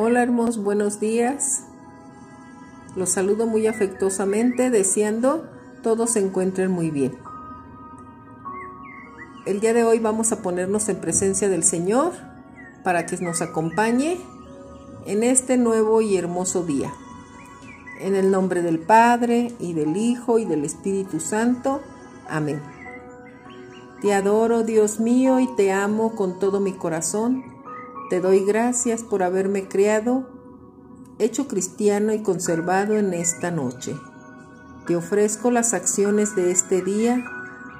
Hola hermosos, buenos días. Los saludo muy afectuosamente, deseando todos se encuentren muy bien. El día de hoy vamos a ponernos en presencia del Señor para que nos acompañe en este nuevo y hermoso día. En el nombre del Padre, y del Hijo, y del Espíritu Santo. Amén. Te adoro, Dios mío, y te amo con todo mi corazón. Te doy gracias por haberme creado, hecho cristiano y conservado en esta noche. Te ofrezco las acciones de este día.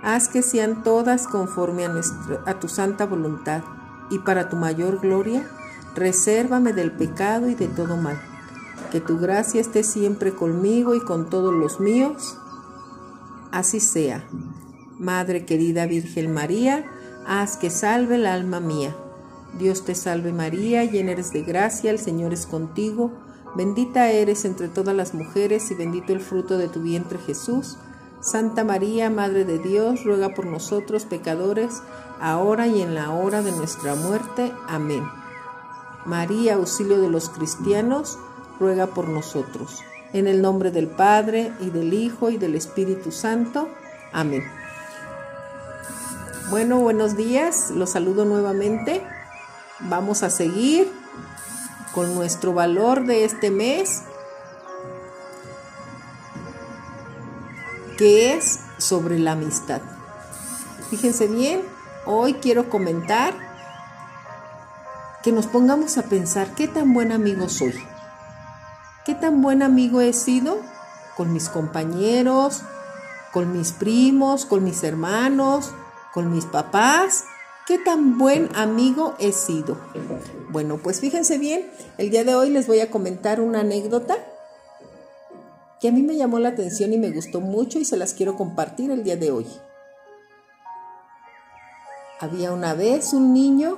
Haz que sean todas conforme a tu santa voluntad, y para tu mayor gloria, resérvame del pecado y de todo mal. Que tu gracia esté siempre conmigo y con todos los míos. Así sea. Madre querida Virgen María, haz que salve el alma mía. Dios te salve María, llena eres de gracia, el Señor es contigo. Bendita eres entre todas las mujeres y bendito el fruto de tu vientre Jesús. Santa María, Madre de Dios, ruega por nosotros pecadores, ahora y en la hora de nuestra muerte. Amén. María, auxilio de los cristianos, ruega por nosotros. En el nombre del Padre, y del Hijo, y del Espíritu Santo. Amén. Bueno, buenos días, los saludo nuevamente. Vamos a seguir con nuestro valor de este mes, que es sobre la amistad. Fíjense bien, hoy quiero comentar que nos pongamos a pensar qué tan buen amigo soy, qué tan buen amigo he sido con mis compañeros, con mis primos, con mis hermanos, con mis papás, qué tan buen amigo he sido. Bueno, pues fíjense bien, el día de hoy les voy a comentar una anécdota que a mí me llamó la atención y me gustó mucho y se las quiero compartir el día de hoy. Había una vez un niño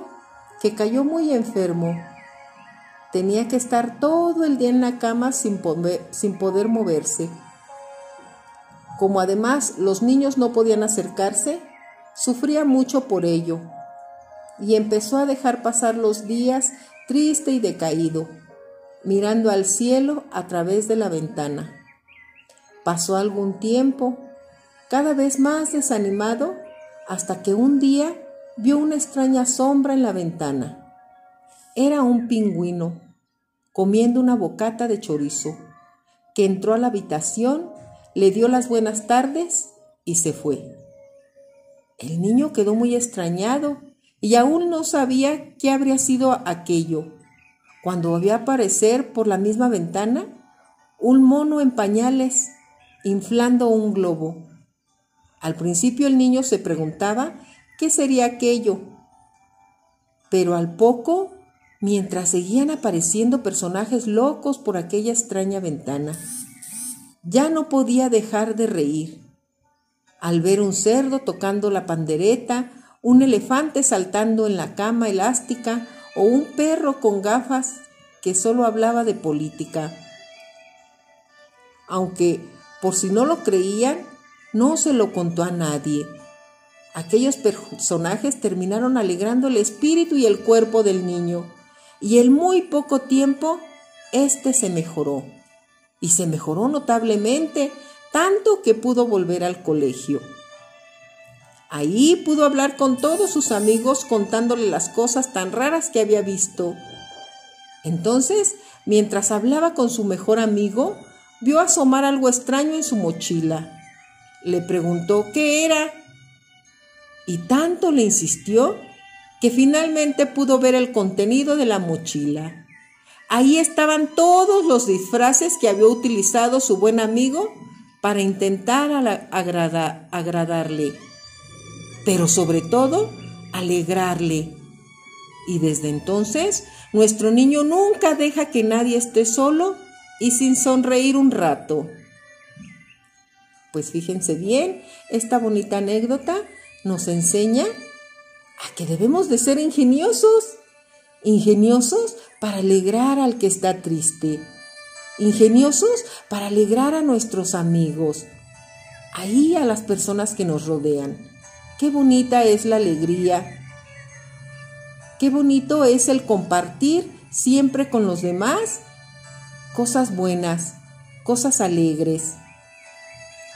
que cayó muy enfermo. Tenía que estar todo el día en la cama sin poder moverse. Como además los niños no podían acercarse, sufría mucho por ello y empezó a dejar pasar los días triste y decaído, mirando al cielo a través de la ventana. Pasó algún tiempo, cada vez más desanimado, hasta que un día vio una extraña sombra en la ventana. Era un pingüino, comiendo una bocata de chorizo, que entró a la habitación, le dio las buenas tardes y se fue. El niño quedó muy extrañado y aún no sabía qué habría sido aquello, cuando vio aparecer por la misma ventana un mono en pañales, inflando un globo. Al principio el niño se preguntaba qué sería aquello, pero al poco, mientras seguían apareciendo personajes locos por aquella extraña ventana, ya no podía dejar de reír. Al ver un cerdo tocando la pandereta, un elefante saltando en la cama elástica o un perro con gafas que solo hablaba de política. Aunque, por si no lo creían, no se lo contó a nadie. Aquellos personajes terminaron alegrando el espíritu y el cuerpo del niño, y en muy poco tiempo, este se mejoró. Y se mejoró notablemente, tanto que pudo volver al colegio. Ahí pudo hablar con todos sus amigos, contándole las cosas tan raras que había visto. Entonces, mientras hablaba con su mejor amigo, vio asomar algo extraño en su mochila. Le preguntó qué era y tanto le insistió que finalmente pudo ver el contenido de la mochila. Ahí estaban todos los disfraces que había utilizado su buen amigo para intentar agradarle, pero sobre todo alegrarle. Y desde entonces, nuestro niño nunca deja que nadie esté solo y sin sonreír un rato. Pues fíjense bien, esta bonita anécdota nos enseña a que debemos de ser ingeniosos para alegrar al que está triste, ingeniosos para alegrar a nuestros amigos, ahí a las personas que nos rodean. Qué bonita es la alegría, qué bonito es el compartir siempre con los demás cosas buenas, cosas alegres.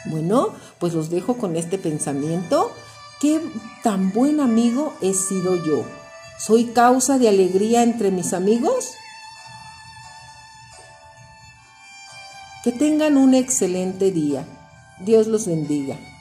Bueno, pues los dejo con este pensamiento. ¿Qué tan buen amigo he sido yo? ¿Soy causa de alegría entre mis amigos? Que tengan un excelente día. Dios los bendiga.